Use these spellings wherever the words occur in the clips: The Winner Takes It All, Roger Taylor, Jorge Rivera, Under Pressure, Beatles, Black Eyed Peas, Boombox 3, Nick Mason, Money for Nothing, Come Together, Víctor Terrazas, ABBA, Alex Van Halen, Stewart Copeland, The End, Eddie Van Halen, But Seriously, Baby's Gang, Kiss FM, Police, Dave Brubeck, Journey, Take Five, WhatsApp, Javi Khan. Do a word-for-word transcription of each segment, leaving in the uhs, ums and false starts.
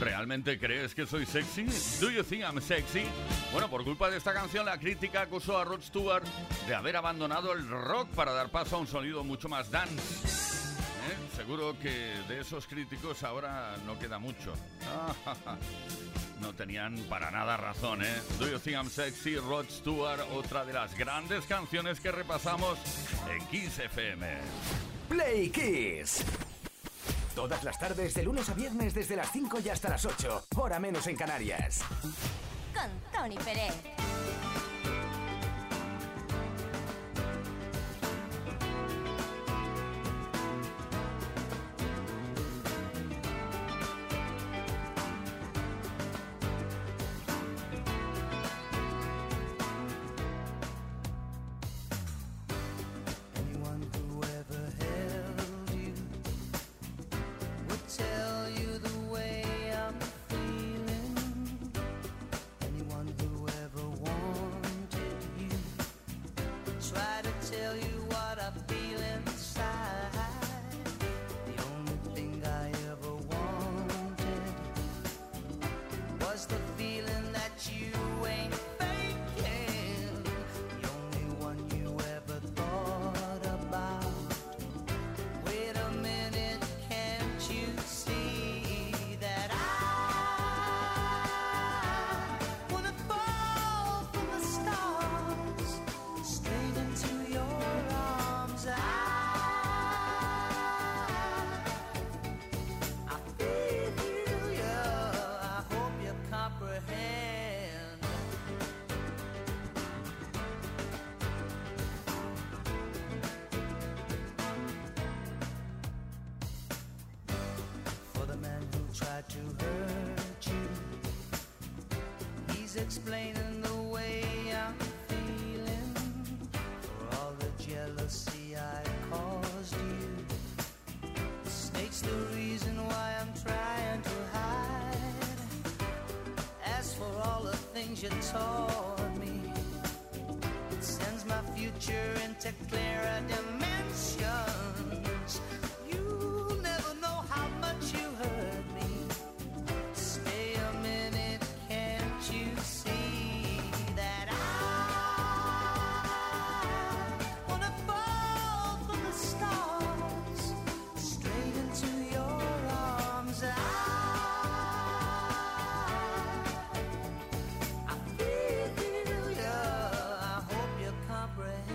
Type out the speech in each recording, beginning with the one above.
¿Realmente crees que soy sexy? ¿Do you think I'm sexy? Bueno, por culpa de esta canción, la crítica acusó a Rod Stewart de haber abandonado el rock para dar paso a un sonido mucho más dance. ¿Eh? Seguro que de esos críticos ahora no queda mucho. No tenían para nada razón, ¿eh? Do you think I'm sexy? Rod Stewart, otra de las grandes canciones que repasamos en Kiss F M. Play Kiss. Todas las tardes, de lunes a viernes, desde las cinco y hasta las ocho, hora menos en Canarias. Con Toni Peret. to hurt you. He's explaining the way I'm feeling, for all the jealousy I caused you. The snake's the reason why I'm trying to hide. As for all the things you taught me, it sends my future into clearer dimensions. You'll never know how much you hurt me. Stay a minute, can't you see that I wanna fall from the stars straight into your arms? I, I feel you, I hope you comprehend.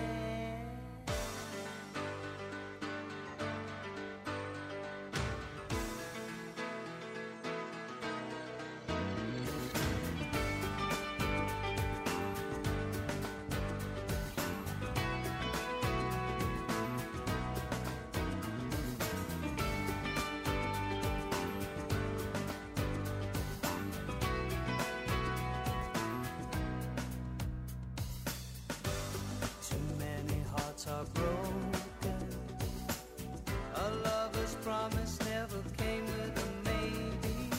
Promise never came with a maybe.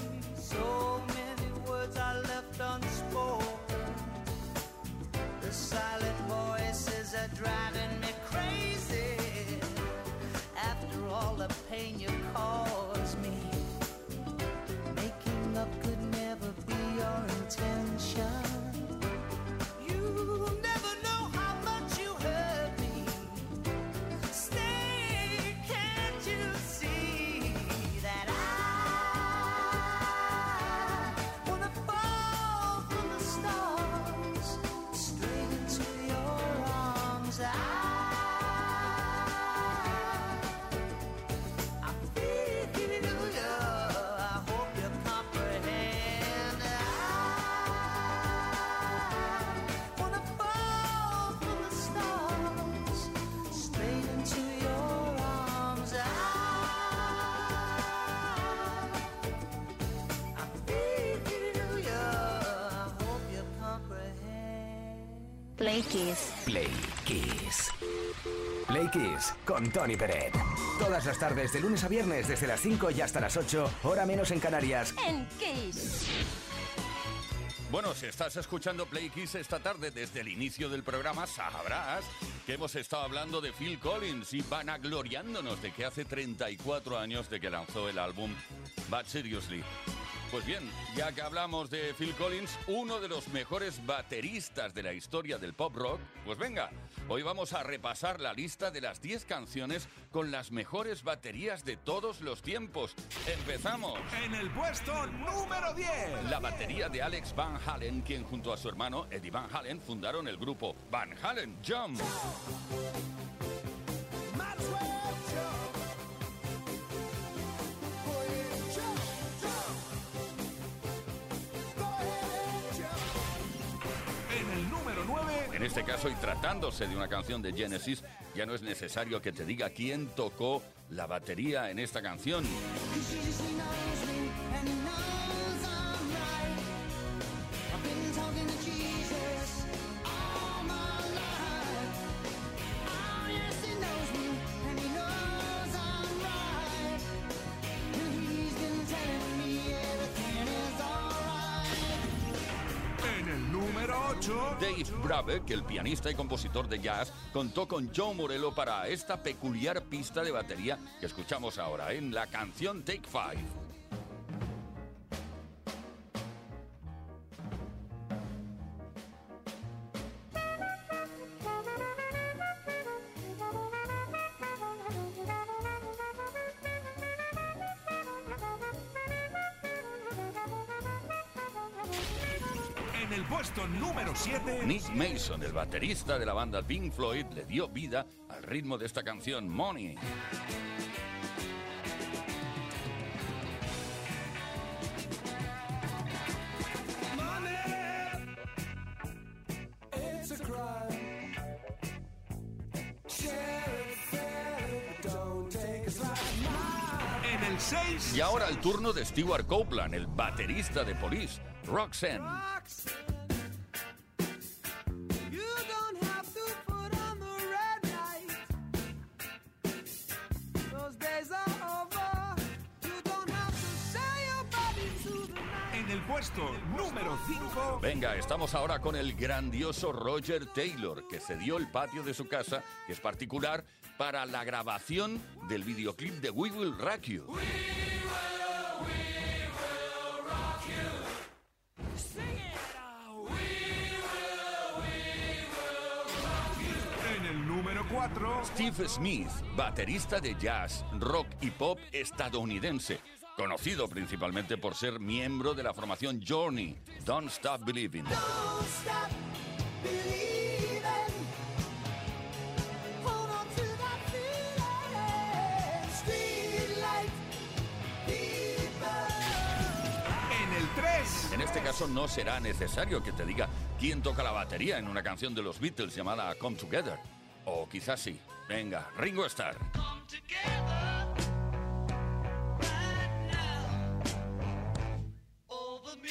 So many words I left unspoken. The silent voices are driving me crazy. After all the pain you caused me, making up could never be your intention. You'll never know how much you hurt me. Stay, can't you see? PlayKISS. PlayKISS. PlayKISS con Toni Peret. Todas las tardes de lunes a viernes desde las cinco y hasta las ocho, hora menos en Canarias. En Kiss. Bueno, si estás escuchando PlayKISS esta tarde desde el inicio del programa, sabrás que hemos estado hablando de Phil Collins y vanagloriándonos de que hace treinta y cuatro años de que lanzó el álbum But Seriously. Pues bien, ya que hablamos de Phil Collins, uno de los mejores bateristas de la historia del pop rock, pues venga, hoy vamos a repasar la lista de las diez canciones con las mejores baterías de todos los tiempos. ¡Empezamos! En el puesto número diez. La batería de Alex Van Halen, quien junto a su hermano Eddie Van Halen fundaron el grupo Van Halen Jump. En este caso, y tratándose de una canción de Genesis, ya no es necesario que te diga quién tocó la batería en esta canción. Dave Brubeck, el pianista y compositor de jazz, contó con Joe Morello para esta peculiar pista de batería que escuchamos ahora en la canción Take Five. Número siete. Nick Mason, el baterista de la banda Pink Floyd, le dio vida al ritmo de esta canción, Money. En Y ahora el turno de Stewart Copeland, el baterista de Police, Roxanne. En el puesto número cinco. Venga, estamos ahora con el grandioso Roger Taylor, que cedió el patio de su casa, que es particular, para la grabación del videoclip de We Will Rock You. We will, we will rock you. Sing it out. We will, we will rock you. En el número cuatro... Steve Smith, baterista de jazz, rock y pop estadounidense, conocido principalmente por ser miembro de la formación Journey, Don't Stop Believing. Don't stop believing. En este caso no será necesario que te diga quién toca la batería en una canción de los Beatles llamada Come Together. O quizás sí. Venga, Ringo Starr. Come together right now, over me.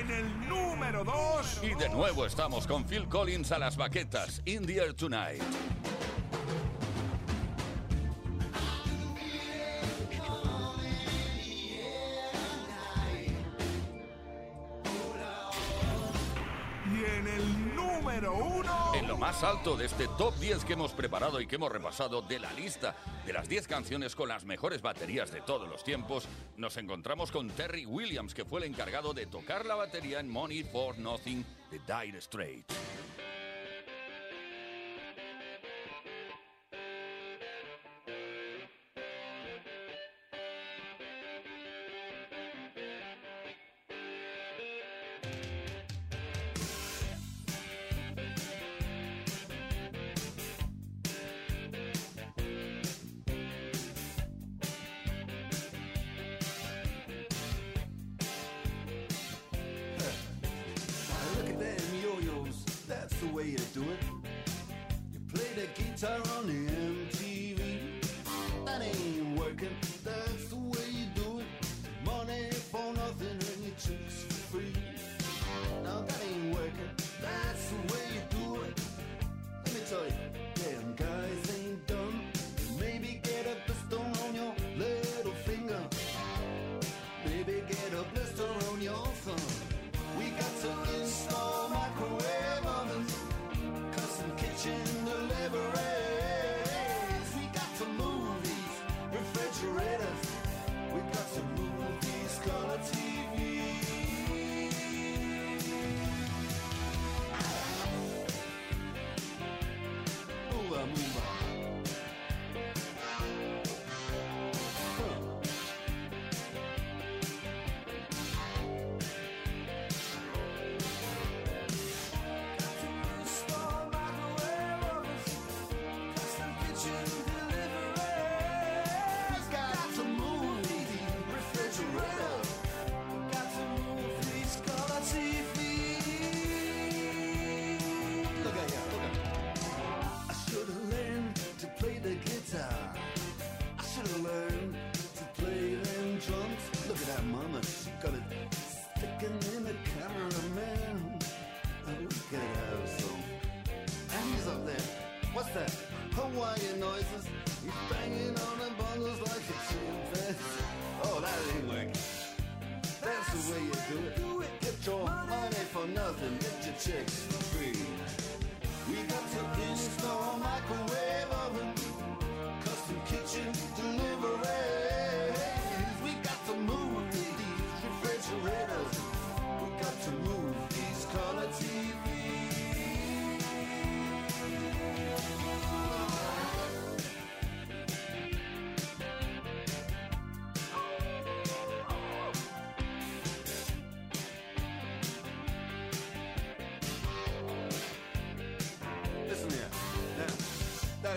En el número dos. Y de nuevo estamos con Phil Collins a las baquetas, In The Air Tonight. En lo más alto de este top diez que hemos preparado y que hemos repasado de la lista de las diez canciones con las mejores baterías de todos los tiempos, nos encontramos con Terry Williams, que fue el encargado de tocar la batería en Money for Nothing de Dire Straits. That's the way you do it. You play the guitar on the M T V. That ain't working. That's the way you do it. Money for nothing and your chicks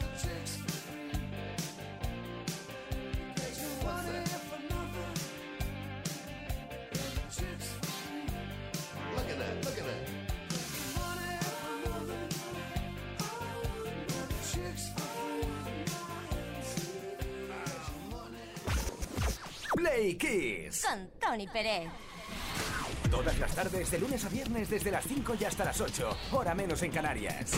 your chicks for free. PlayKISS con Toni Peret. Todas las tardes, de lunes a viernes, desde las cinco y hasta las ocho, hora menos en Canarias.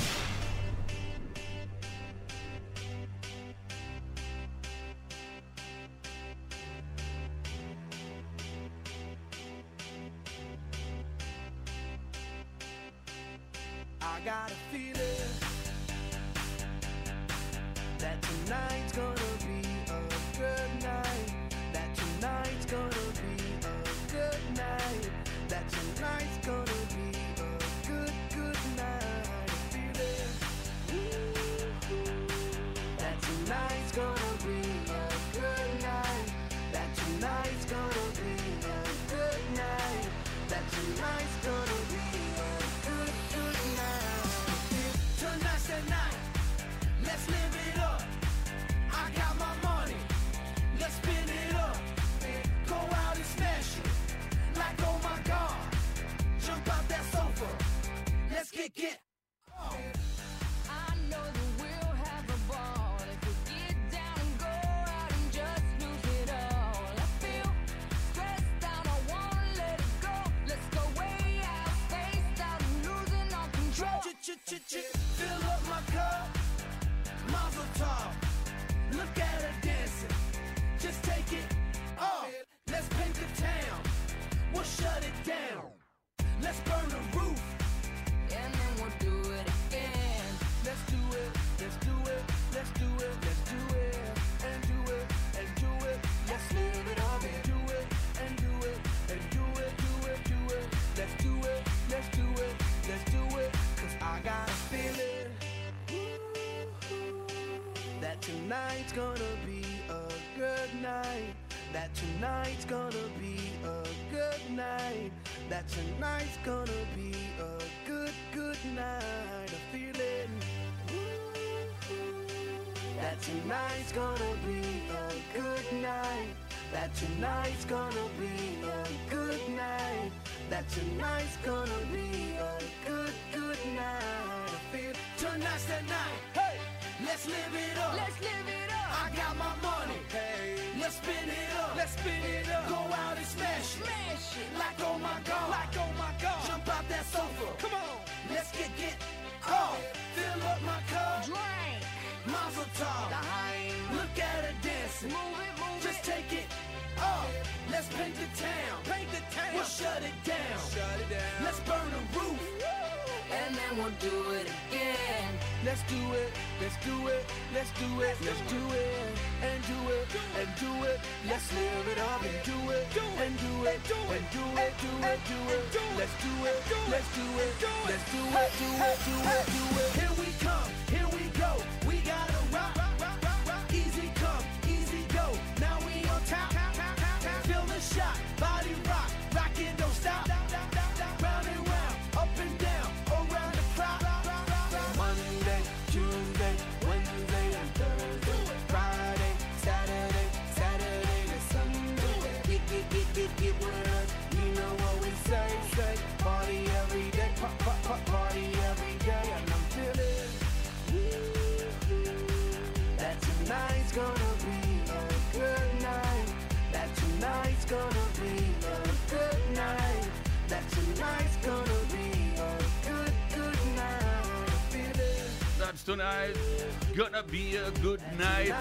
Tonight, gonna be a good night.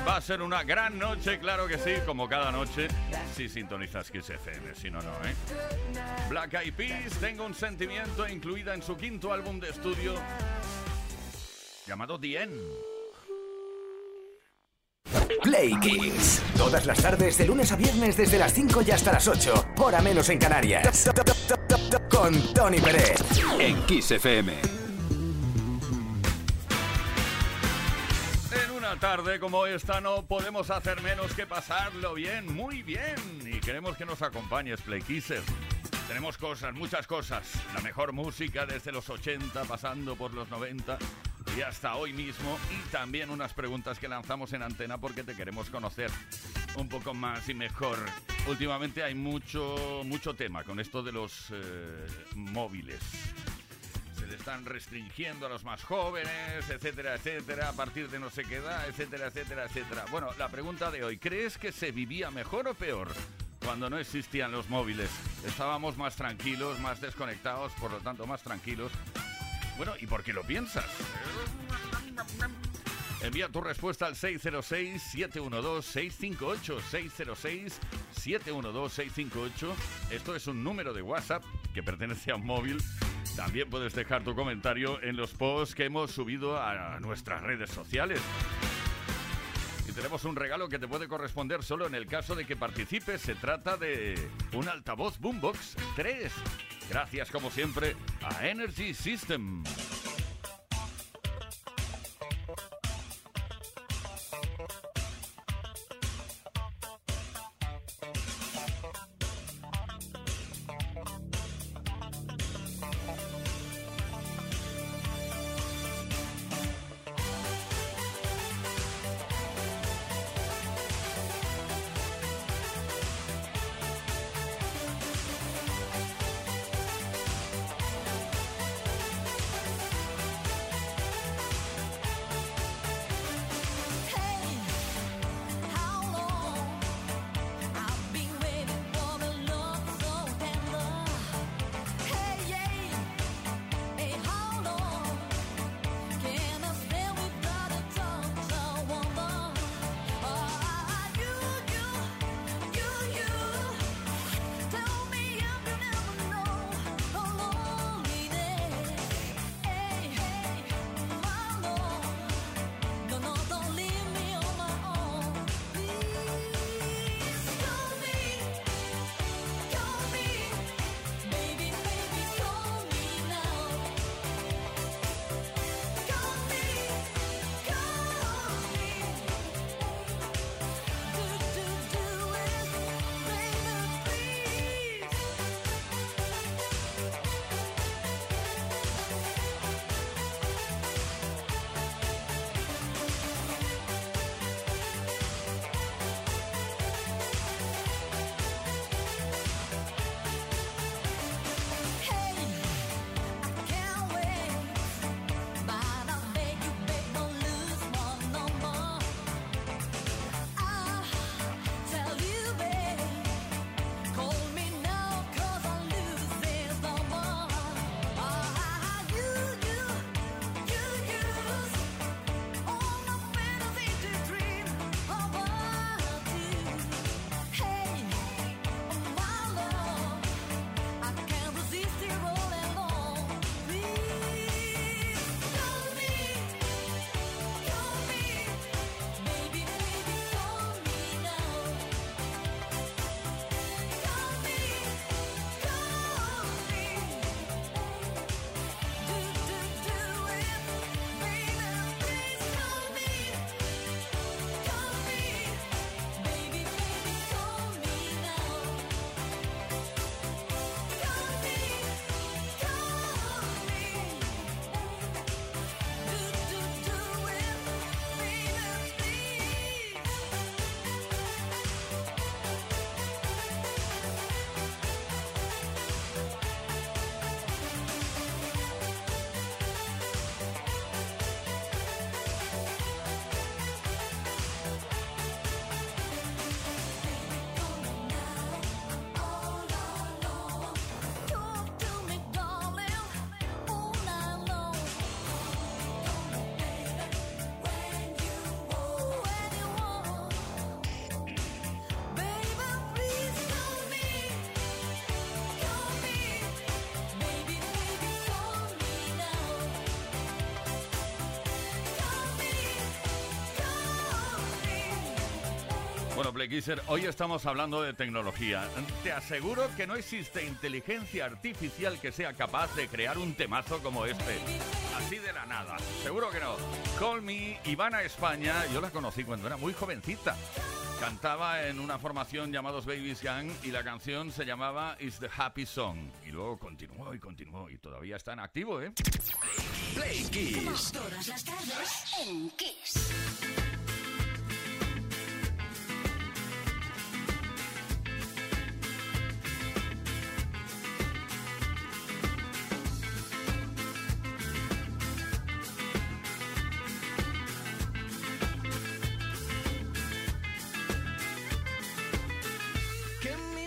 Va a ser una gran noche, claro que sí, como cada noche, si sintonizas Kiss F M, si no, no, ¿eh? Black Eyed Peas, Tengo un sentimiento, incluida en su quinto álbum de estudio, llamado The End. Play Kiss, todas las tardes, de lunes a viernes, desde las cinco y hasta las ocho, hora menos en Canarias, con Toni Peret, en Kiss F M. Tarde como esta no podemos hacer menos que pasarlo bien, muy bien, y queremos que nos acompañes, PlayKISS. Tenemos cosas, muchas cosas, la mejor música desde los ochenta, pasando por los noventa y hasta hoy mismo, y también unas preguntas que lanzamos en antena porque te queremos conocer un poco más y mejor. Últimamente hay mucho, mucho tema con esto de los eh, móviles. Están restringiendo a los más jóvenes, etcétera, etcétera, a partir de no sé qué edad, etcétera, etcétera, etcétera. Bueno, la pregunta de hoy, ¿crees que se vivía mejor o peor cuando no existían los móviles. Estábamos más tranquilos, más desconectados, por lo tanto más tranquilos. Bueno, ¿y por qué lo piensas? Envía tu respuesta al seis cero seis, siete uno dos, seis cinco ocho, seis cero seis, siete uno dos, seis cinco ocho. Esto es un número de WhatsApp que pertenece a un móvil. También puedes dejar tu comentario en los posts que hemos subido a nuestras redes sociales. Y tenemos un regalo que te puede corresponder solo en el caso de que participes. Se trata de un altavoz Boombox tres. Gracias, como siempre, a Energy System. PlayKISSer, hoy estamos hablando de tecnología. Te aseguro que no existe inteligencia artificial que sea capaz de crear un temazo como este. Así de la nada. Seguro que no. Call Me, Ivana España, yo la conocí cuando era muy jovencita. Cantaba en una formación llamados Baby's Gang y la canción se llamaba It's the Happy Song. Y luego continuó y continuó y todavía está en activo, ¿eh? PlayKISS. Todas las tardes en Kiss. Give me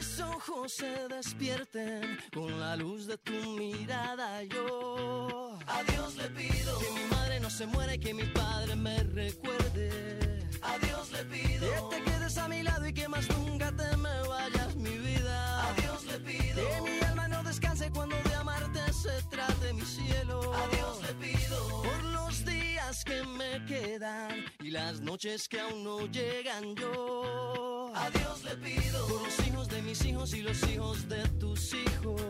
no se despierten con la luz de tu mirada. Yo a Dios le pido que mi madre no se muera y que mi padre me recuerde. A Dios le pido que te quedes a mi lado y que más nunca te me vayas, mi vida. A Dios le pido que mi alma no descanse cuando de amarte se trate, mi cielo. A Dios le pido por los días que me quedan y las noches que aún no llegan. Yo a Dios le pido por los hijos de mis hijos y los hijos de tus hijos.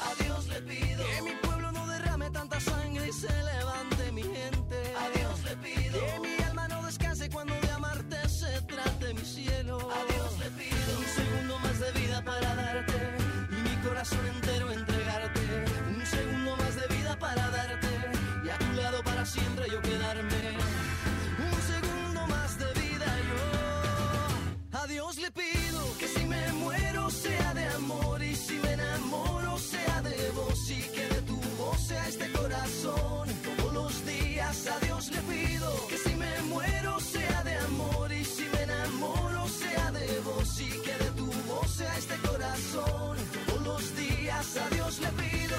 A Dios le pido que mi pueblo no derrame tanta sangre y se levante mi gente. A Dios le pido que mi alma no descanse cuando de amarte se trate, mi cielo. A Dios le pido un segundo más de vida para darte y mi corazón entero entregarte. Un segundo más de vida para darte y a tu lado para siempre yo quedarme. Un segundo más de vida yo. A Dios le pido que si me muero sea de amor y si me enamoro sea de vos y que de tu voz sea este corazón todos los días. A Dios le pido que si me muero sea de amor y si me enamoro sea de vos y que de tu voz sea este corazón todos los días. A Dios le pido.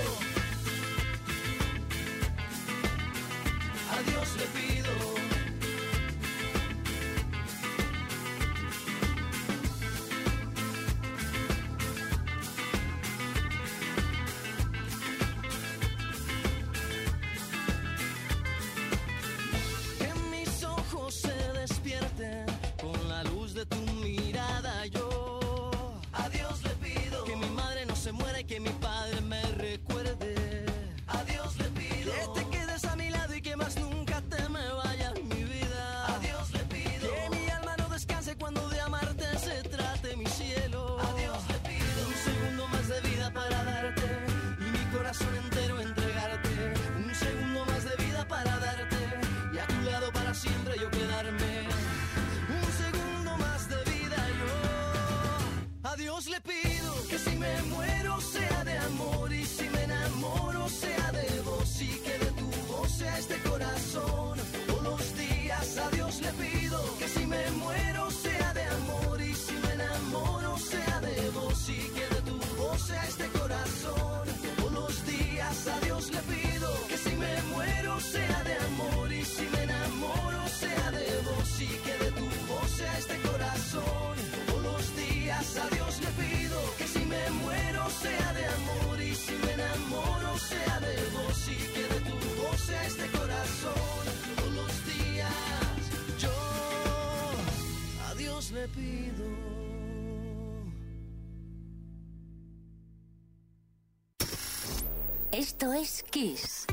A Dios le pido. Con la luz de tu mirada yo a Dios le pido que mi madre no se muera y que mi padre me recuerde. A Dios le pido que te quedes a mi lado y que más nunca te me vayas, mi vida. A Dios le pido que mi alma no descanse cuando de amarte se trate, mi cielo. A Dios le pido un segundo más de vida para darte y mi corazón entero entregarte. Un segundo más de vida para darte y a tu lado para siempre yo quedarme. Dios le pido que si me muero sea de amor y si me enamoro sea de vos y que de tu voz sea este corazón todos los días. A Dios le pido que si me muero sea de amor y si me enamoro sea de vos y que de tu voz sea este corazón todos los días. A Dios le pido que si me muero sea de amor y si me enamoro sea de vos y que de tu voz sea este corazón. A Dios le pido que si me muero sea de amor y si me enamoro sea de vos y que de tu voz sea este corazón todos los días. Yo a Dios le pido. Esto es Kiss.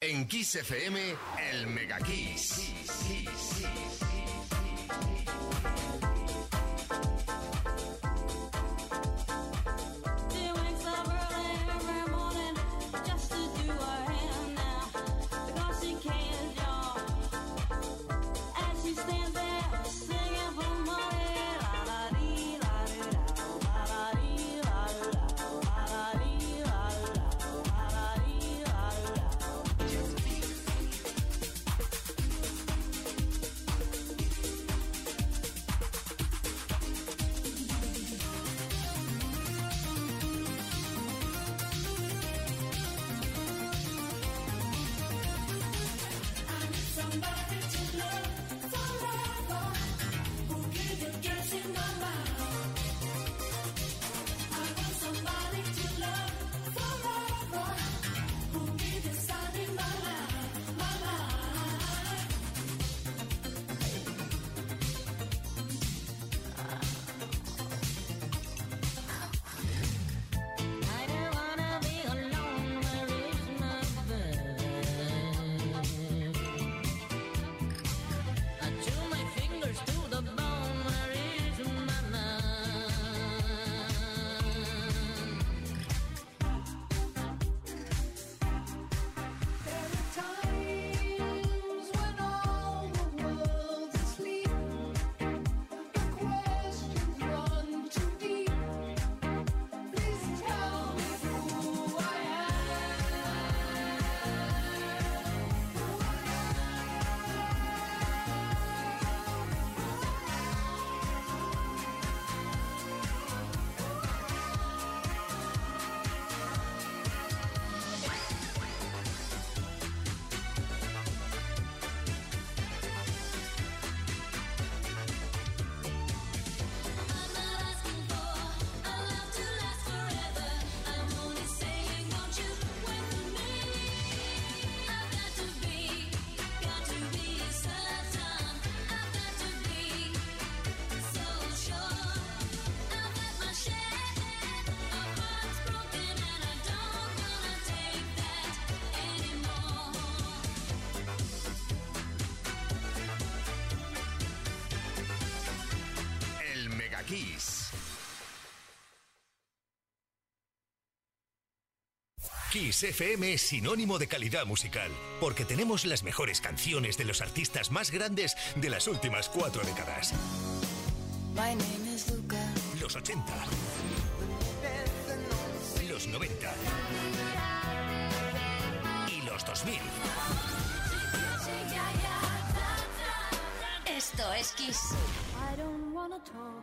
En Kiss F M, el Mega Kiss. Kiss. Kiss F M es sinónimo de calidad musical, porque tenemos las mejores canciones de los artistas más grandes de las últimas cuatro décadas. My name is Luca. Los ochenta. Los noventa. Y los dos mil. Esto es Kiss. I don't wanna talk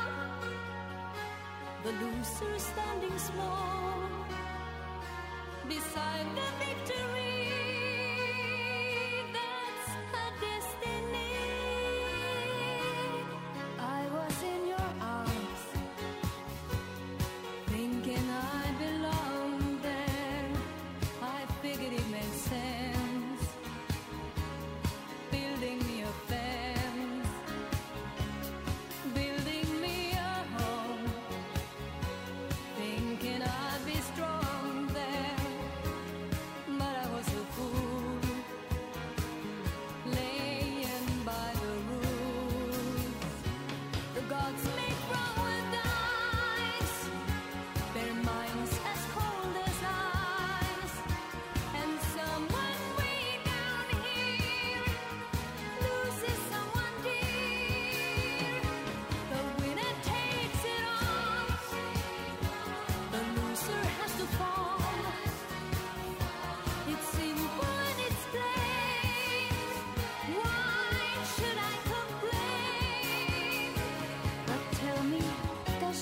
the loser standing small beside the victory. That's her destiny. I was in your arms, thinking I belonged there. I figured it made sense, building me a fence, building me a home, thinking I'd be strong.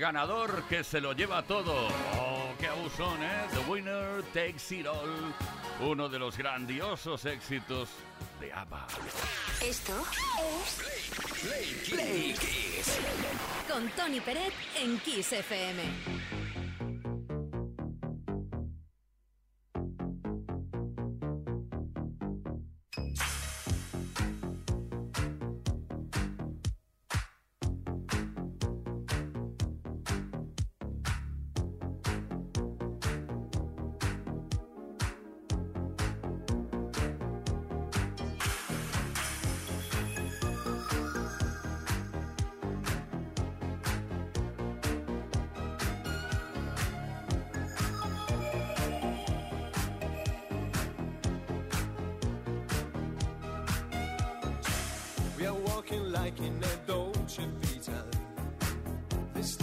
Ganador que se lo lleva todo. Oh, qué abusón, ¿eh? The Winner Takes It All, uno de los grandiosos éxitos de ABBA. Esto es Play, Play, Play, Play Kiss. Con Toni Peret en Kiss F M. It's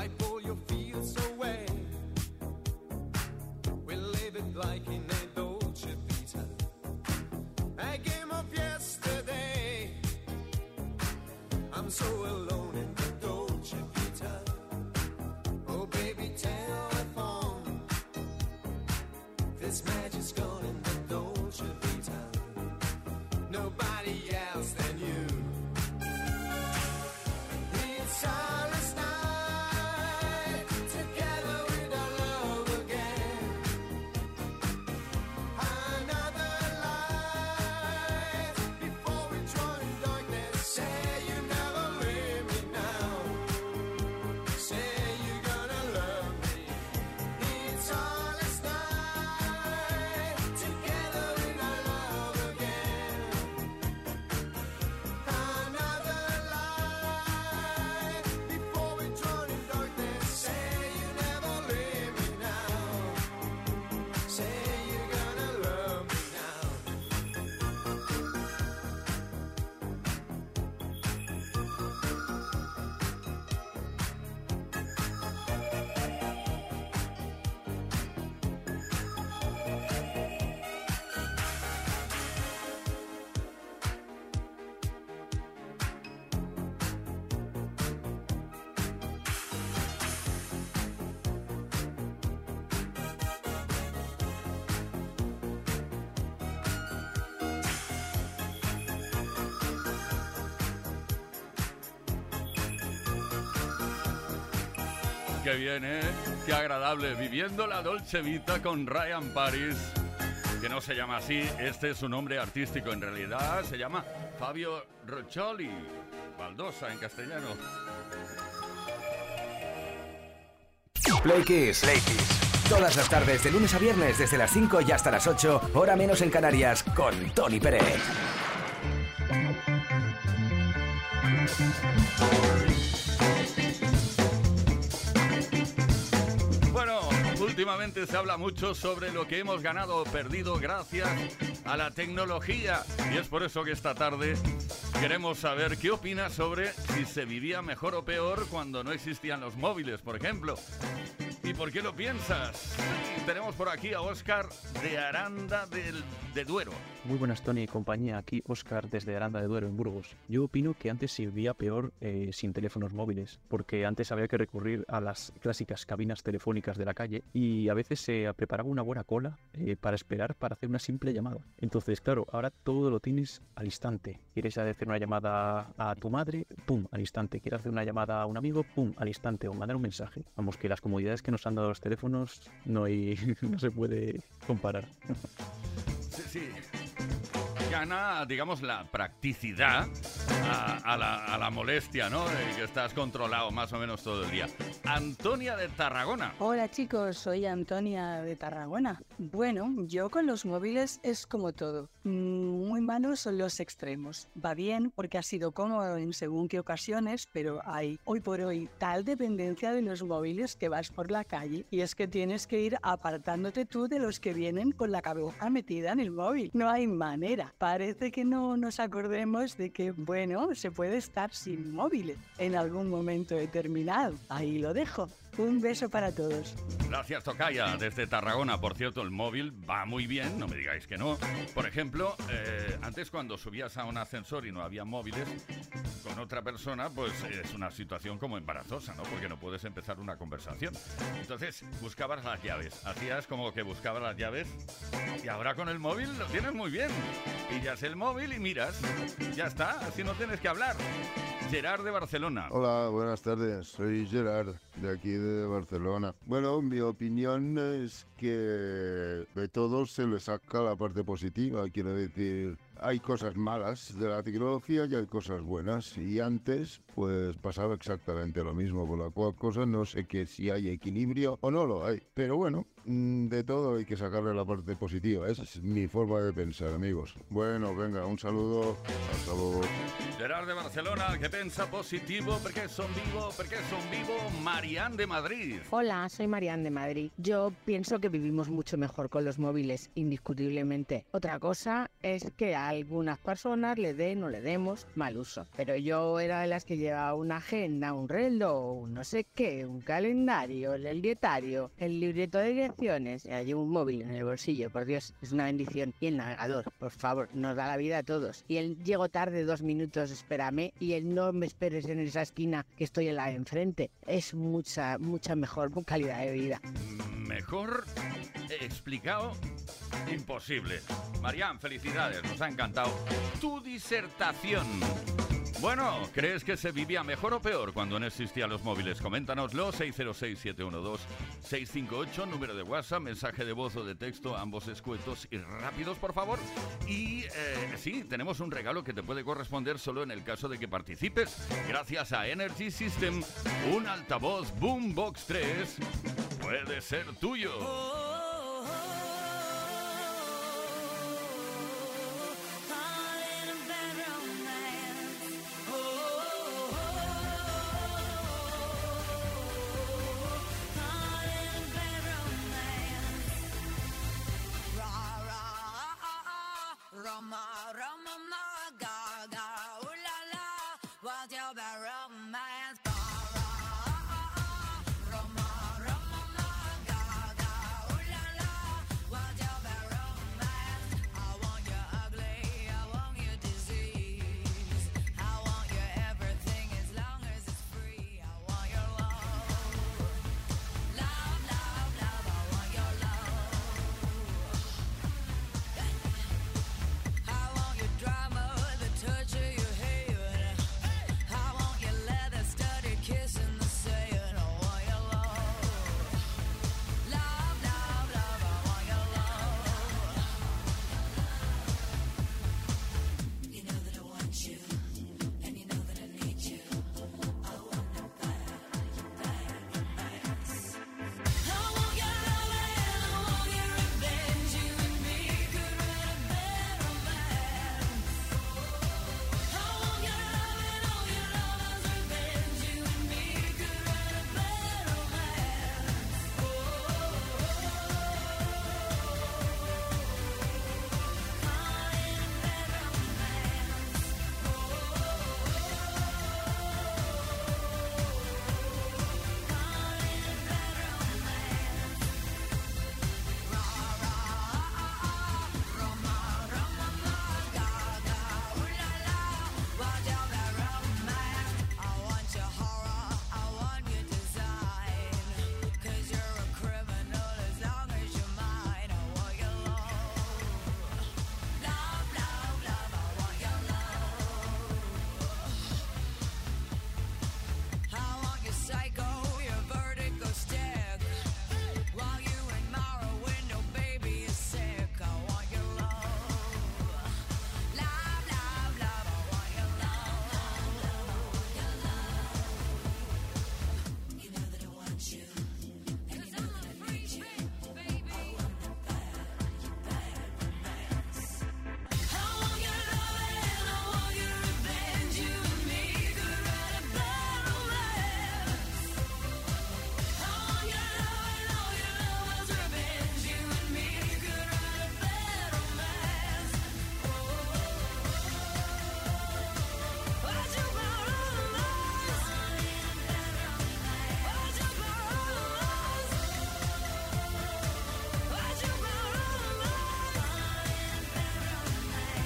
wipe all your fears away. We'll live it like in a Dolce Vita, a game of yesterday. I'm so alone in the Dolce Vita. Oh baby, telephone, this magic's gone in the Dolce Vita. Nobody else than you. It's all qué bien, ¿eh? Qué agradable. Viviendo la Dolce Vita con Ryan Paris, que no se llama así, este es su nombre artístico en realidad, se llama Fabio Roccioli, baldosa en castellano. Play Kiss. Play Kiss. Todas las tardes, de lunes a viernes, desde las cinco y hasta las ocho, hora menos en Canarias, con Toni Peret. Últimamente se habla mucho sobre lo que hemos ganado o perdido gracias a la tecnología, y es por eso que esta tarde queremos saber qué opinas sobre si se vivía mejor o peor cuando no existían los móviles, por ejemplo. ¿Y por qué lo piensas? Tenemos por aquí a Óscar de Aranda del, de Duero. Muy buenas, Toni y compañía. Aquí Óscar desde Aranda de Duero, en Burgos. Yo opino que antes se vivía peor eh, sin teléfonos móviles, porque antes había que recurrir a las clásicas cabinas telefónicas de la calle y a veces se eh, preparaba una buena cola eh, para esperar para hacer una simple llamada. Entonces, claro, ahora todo lo tienes al instante. Quieres hacer una llamada a tu madre, pum, al instante. Quieres hacer una llamada a un amigo, pum, al instante. O mandar un mensaje. Vamos, que las comodidades que nos han dado los teléfonos no, hay, no se puede comparar. Sí, sí. Gana, digamos, la practicidad a, a, la, a la molestia, ¿no? De que estás controlado más o menos todo el día. Antonia de Tarragona. Hola, chicos, soy Antonia de Tarragona. Bueno, yo con los móviles es como todo. Muy malos son los extremos. Va bien porque ha sido cómodo en según qué ocasiones, pero hay hoy por hoy tal dependencia de los móviles que vas por la calle y es que tienes que ir apartándote tú de los que vienen con la cabeza metida en el móvil. No hay manera. Parece que no nos acordemos de que, bueno, se puede estar sin móviles en algún momento determinado. Ahí lo dejo. Un beso para todos. Gracias, Tocaya, desde Tarragona. Por cierto, el móvil va muy bien, no me digáis que no. Por ejemplo, eh, antes cuando subías a un ascensor y no había móviles, con otra persona, pues es una situación como embarazosa, ¿no? Porque no puedes empezar una conversación. Entonces, buscabas las llaves. Hacías como que buscabas las llaves y ahora con el móvil lo tienes muy bien. Pillas el móvil y miras. Ya está, así no tienes que hablar. Gerard de Barcelona. Hola, buenas tardes. Soy Gerard, de aquí de Barcelona. Bueno, mi opinión es que de todo se le saca la parte positiva. Quiero decir, hay cosas malas de la tecnología y hay cosas buenas. Y antes, pues pasaba exactamente lo mismo. Por la cual cosa no sé que si hay equilibrio o no lo hay. Pero bueno, de todo hay que sacarle la parte positiva. Esa es mi forma de pensar, amigos. Bueno, venga, un saludo. Hasta luego. Gerard de Barcelona, que piensa positivo, porque son vivo, porque son vivo. Marian de Madrid. Hola, soy Marian de Madrid. Yo pienso que vivimos mucho mejor con los móviles, indiscutiblemente. Otra cosa es que hay algunas personas le den o le demos mal uso. Pero yo era de las que llevaba una agenda, un reloj, un no sé qué, un calendario, el dietario, el libreto de direcciones. Llevo un móvil en el bolsillo, por Dios, es una bendición. Y el navegador, por favor, nos da la vida a todos. Y el llego tarde dos minutos, espérame, y el no me esperes en esa esquina que estoy en la de enfrente. Es mucha, mucha mejor calidad de vida. Mejor explicado, imposible. Marian, felicidades, nos ha encantado tu disertación. Bueno, ¿crees que se vivía mejor o peor cuando no existían los móviles? Coméntanoslo, seis cero seis, siete uno dos, seis cinco ocho, número de WhatsApp, mensaje de voz o de texto, ambos escuetos y rápidos, por favor. Y eh, sí, tenemos un regalo que te puede corresponder solo en el caso de que participes. Gracias a Energy System, un altavoz Boombox tres puede ser tuyo.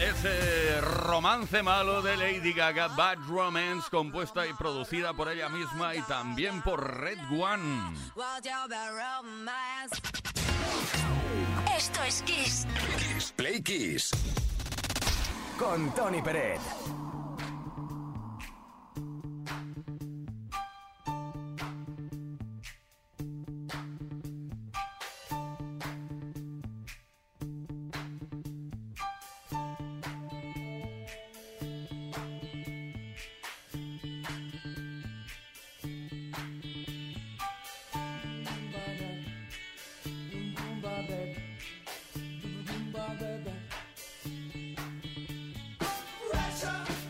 Ese romance malo de Lady Gaga, Bad Romance, compuesta y producida por ella misma y también por Red One. Esto es Kiss. Kiss Play Kiss. Con Toni Peret. Pressure!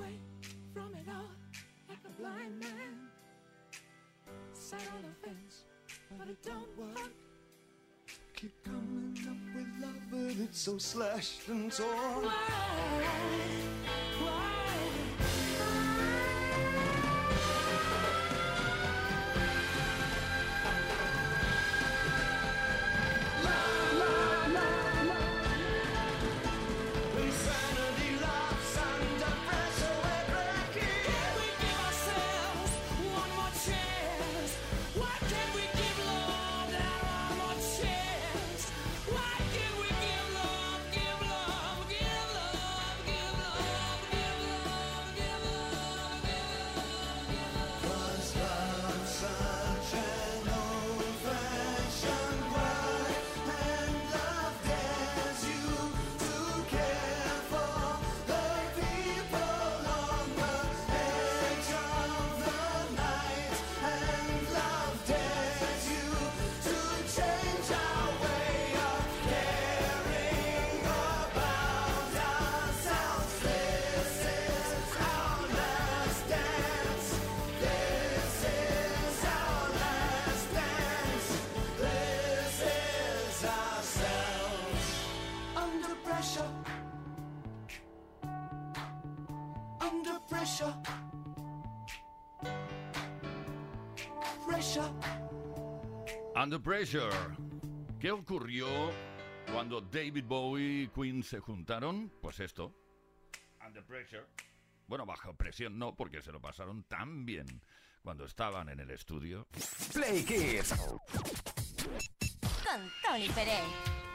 away from it all like a blind man. Sat on a fence, but it don't work. Keep coming up with love, but it's so slashed and torn. Why? Why? Under Pressure. ¿Qué ocurrió cuando David Bowie y Queen se juntaron? Pues esto. Under Pressure. Bueno, bajo presión no, porque se lo pasaron tan bien cuando estaban en el estudio. Play Kiss con Toni Peret.